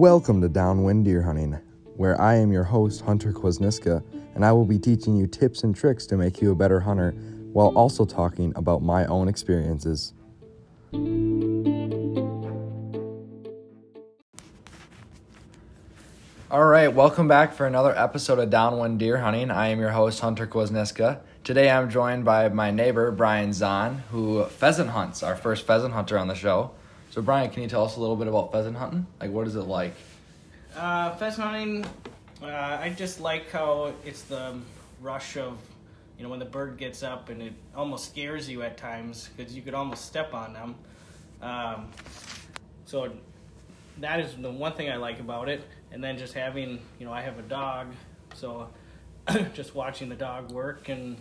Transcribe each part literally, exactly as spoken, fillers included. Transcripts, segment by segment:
Welcome to Downwind Deer Hunting, where I am your host, Hunter Kwasniska, and I will be teaching you tips and tricks to make you a better hunter, while also talking about my own experiences. All right, welcome back for another episode of Downwind Deer Hunting. I am your host, Hunter Kwasniska. Today I'm joined by my neighbor, Brian Zahn, who pheasant hunts, our first pheasant hunter on the show. So Brian, can you tell us a little bit about pheasant hunting? Like, what is it like? Uh, pheasant hunting, uh, I just like how it's the rush of, you know, when the bird gets up, and it almost scares you at times because you could almost step on them. Um, so that is the one thing I like about it. And then just having, you know, I have a dog, so just watching the dog work and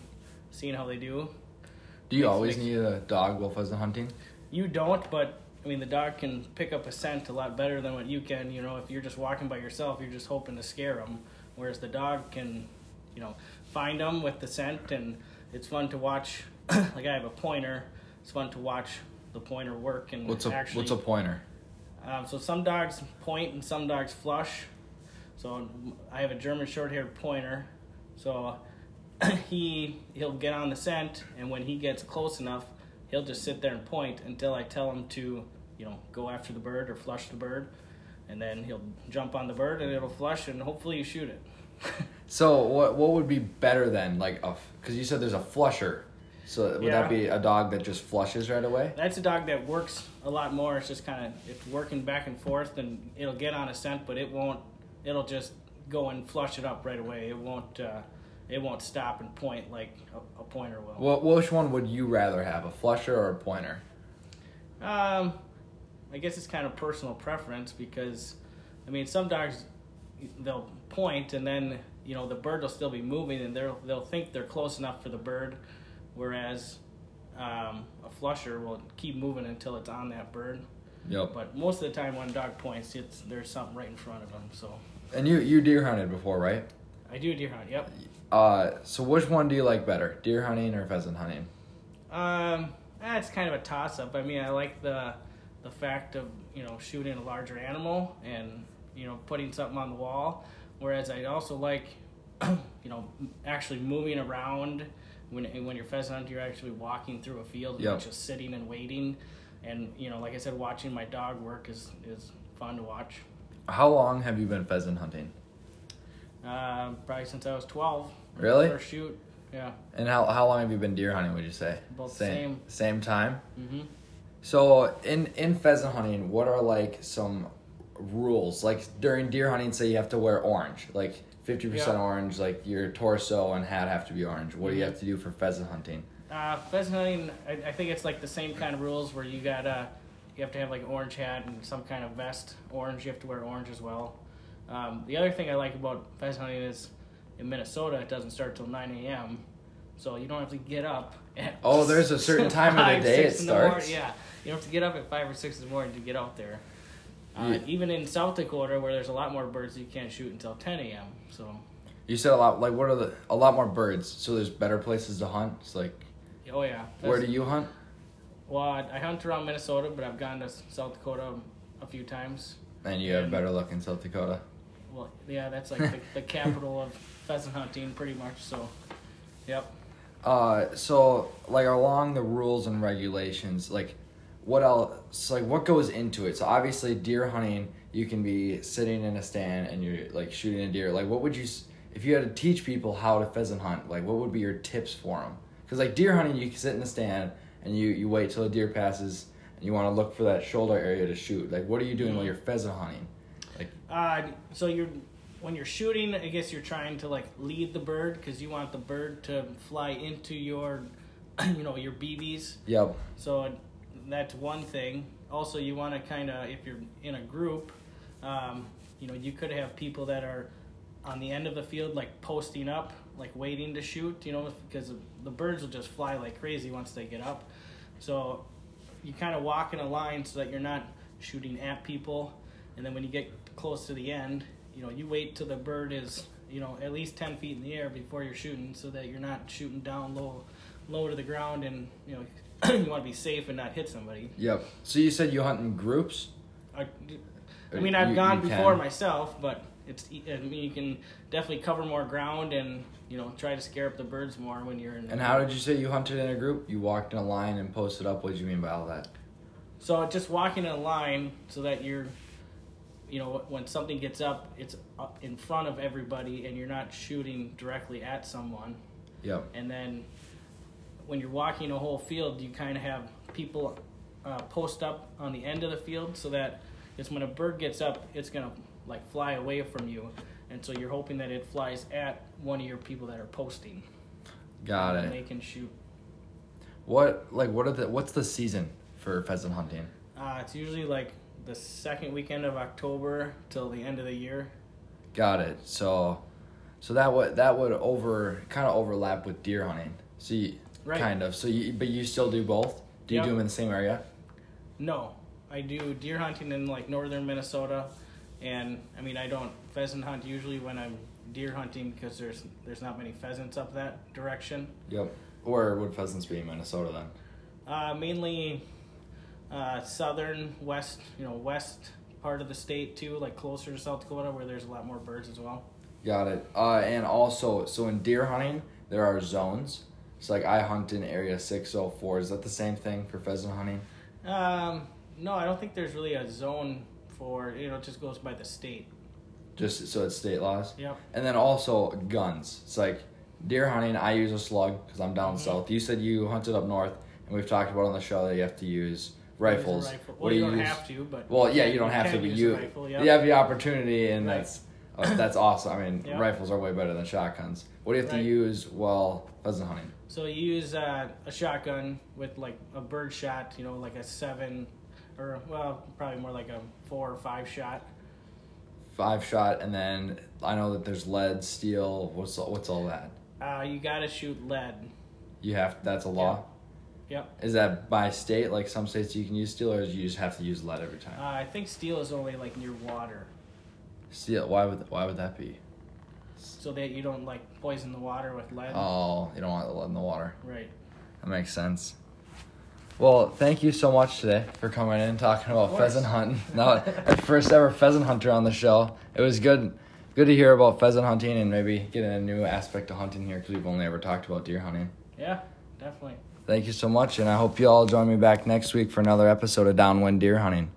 seeing how they do. Do you makes, always makes, need a dog while pheasant hunting? You don't, but I mean, the dog can pick up a scent a lot better than what you can. You know, if you're just walking by yourself, you're just hoping to scare them. Whereas the dog can, you know, find them with the scent, and it's fun to watch. Like, I have a pointer. It's fun to watch the pointer work. And what's a, actually, what's a pointer? Um, so some dogs point and some dogs flush. So I have a German short-haired pointer. So he, he'll get on the scent, and when he gets close enough, he'll just sit there and point until I tell him to, you know, go after the bird or flush the bird, and then he'll jump on the bird and it'll flush, and hopefully you shoot it. So what what would be better than, like, a, because you said there's a flusher, so would yeah. that be a dog that just flushes right away? That's a dog that works a lot more. It's just kind of, it's working back and forth, and it'll get on a scent, but it won't, it'll just go and flush it up right away. It won't, uh, it won't stop and point like a, a pointer will. Well, which one would you rather have, a flusher or a pointer? Um, I guess it's kind of personal preference, because, I mean, some dogs, they'll point, and then, you know, the bird will still be moving, and they'll they'll think they're close enough for the bird, whereas um, a flusher will keep moving until it's on that bird. Yep. But most of the time when a dog points, it's there's something right in front of them. So. And you, you deer hunted before, right? I do deer hunt, yep. Uh, so which one do you like better, deer hunting or pheasant hunting? Um, eh, it's kind of a toss-up. I mean, I like the the fact of, you know, shooting a larger animal and, you know, putting something on the wall, whereas I also like, you know, actually moving around. When when you're pheasant hunting, you're actually walking through a field, yep. and just sitting and waiting. And, you know, like I said, watching my dog work is, is fun to watch. How long have you been pheasant hunting? Uh, probably since I was twelve. Really? First shoot, yeah. And how how long have you been deer hunting, would you say? Both same. Same time? Mm-hmm. So in, in pheasant hunting, what are, like, some rules? Like, during deer hunting, say you have to wear orange. Like, fifty percent yeah. orange, like, your torso and hat have to be orange. What mm-hmm. do you have to do for pheasant hunting? Uh, pheasant hunting, I, I think it's, like, the same kind of rules where you gotta, you have to have, like, orange hat and some kind of vest. Orange, you have to wear orange as well. Um, the other thing I like about pheasant hunting is, in Minnesota, it doesn't start till nine a.m., so you don't have to get up at Oh, there's a certain time five, of the day it starts. Morning, yeah, you don't have to get up at five or six in the morning to get out there. Uh, yeah. Even in South Dakota, where there's a lot more birds, you can't shoot until ten a.m., so. You said a lot, like, what are the, a lot more birds, so there's better places to hunt? It's like, oh, yeah. That's, where do you hunt? Well, I hunt around Minnesota, but I've gone to South Dakota a few times. And you have and, better luck in South Dakota. Well, yeah, that's like the, the capital of pheasant hunting, pretty much. So, yep. Uh, so like along the rules and regulations, like what else? Like what goes into it? So obviously, deer hunting, you can be sitting in a stand and you're like shooting a deer. Like, what would you, if you had to teach people how to pheasant hunt? Like, what would be your tips for them? Because like deer hunting, you can sit in a stand and you you wait till a deer passes. You want to look for that shoulder area to shoot. Like, what are you doing while you're pheasant hunting? Like, uh, so you're when you're shooting, I guess you're trying to like lead the bird because you want the bird to fly into your, you know, your B Bs. Yep. So that's one thing. Also, you want to kind of, if you're in a group, um, you know, you could have people that are on the end of the field, like posting up, like waiting to shoot. You know, because the birds will just fly like crazy once they get up. So. You kind of walk in a line so that you're not shooting at people, and then when you get close to the end, you know, you wait till the bird is, you know, at least ten feet in the air before you're shooting, so that you're not shooting down low, low to the ground, and you know, you want to be safe and not hit somebody. Yep. So you said you hunt in groups? I, I mean, I've you, gone you before can. myself, but it's I mean, you can definitely cover more ground and, you know, try to scare up the birds more when you're in. And the how did you say you hunted in a group? You walked in a line and posted up. What did you mean by all that? So just walking in a line so that you're, you know, when something gets up, it's up in front of everybody and you're not shooting directly at someone. Yep. And then when you're walking a whole field, you kind of have people uh, post up on the end of the field so that it's when a bird gets up, it's going to, like, fly away from you. And so you're hoping that it flies at one of your people that are posting. Got it. And they can shoot. What, like, what are the, what's the season for pheasant hunting? Uh, it's usually, like, the second weekend of October till the end of the year. Got it. So, so that would that would over kind of overlap with deer hunting. So you, right. kind of. So you, but you still do both. Do you yep. do them in the same area? No, I do deer hunting in like northern Minnesota, and I mean I don't pheasant hunt usually when I'm deer hunting because there's there's not many pheasants up that direction. Yep. Where would pheasants be in Minnesota then? Uh, mainly. Uh, southern west, you know, west part of the state too, like closer to South Dakota, where there's a lot more birds as well. Got it. Uh, and also, so in deer hunting, there are zones. So like I hunt in area six oh four. Is that the same thing for pheasant hunting? Um, no, I don't think there's really a zone for. You know, it just goes by the state. Just so it's state laws. Yep. And then also guns. It's like deer hunting. I use a slug because I'm down mm-hmm. south. You said you hunted up north, and we've talked about on the show that you have to use. Rifles. Rifle. Well, what do you, you don't use? Have to, but well, yeah, you don't you have to, but you rifle, yep. you have the opportunity, and right. that's uh, that's awesome. I mean, yep. rifles are way better than shotguns. What do you have right. to use while pheasant hunting? So you use uh, a shotgun with like a bird shot, you know, like a seven, or well, probably more like a four or five shot. Five shot, and then I know that there's lead, steel. What's all, what's all that? Uh, you gotta shoot lead. You have. That's a law. Yeah. Yep. Is that by state? Like some states you can use steel, or do you just have to use lead every time? Uh, I think steel is only like near water. Steel? Why would why would that be? So that you don't like poison the water with lead. Oh, you don't want the lead in the water. Right. That makes sense. Well, thank you so much today for coming in and talking about pheasant hunting. Now, first ever pheasant hunter on the show. It was good, good to hear about pheasant hunting and maybe getting a new aspect to hunting here because we've only ever talked about deer hunting. Yeah, definitely. Thank you so much, and I hope you all join me back next week for another episode of Downwind Deer Hunting.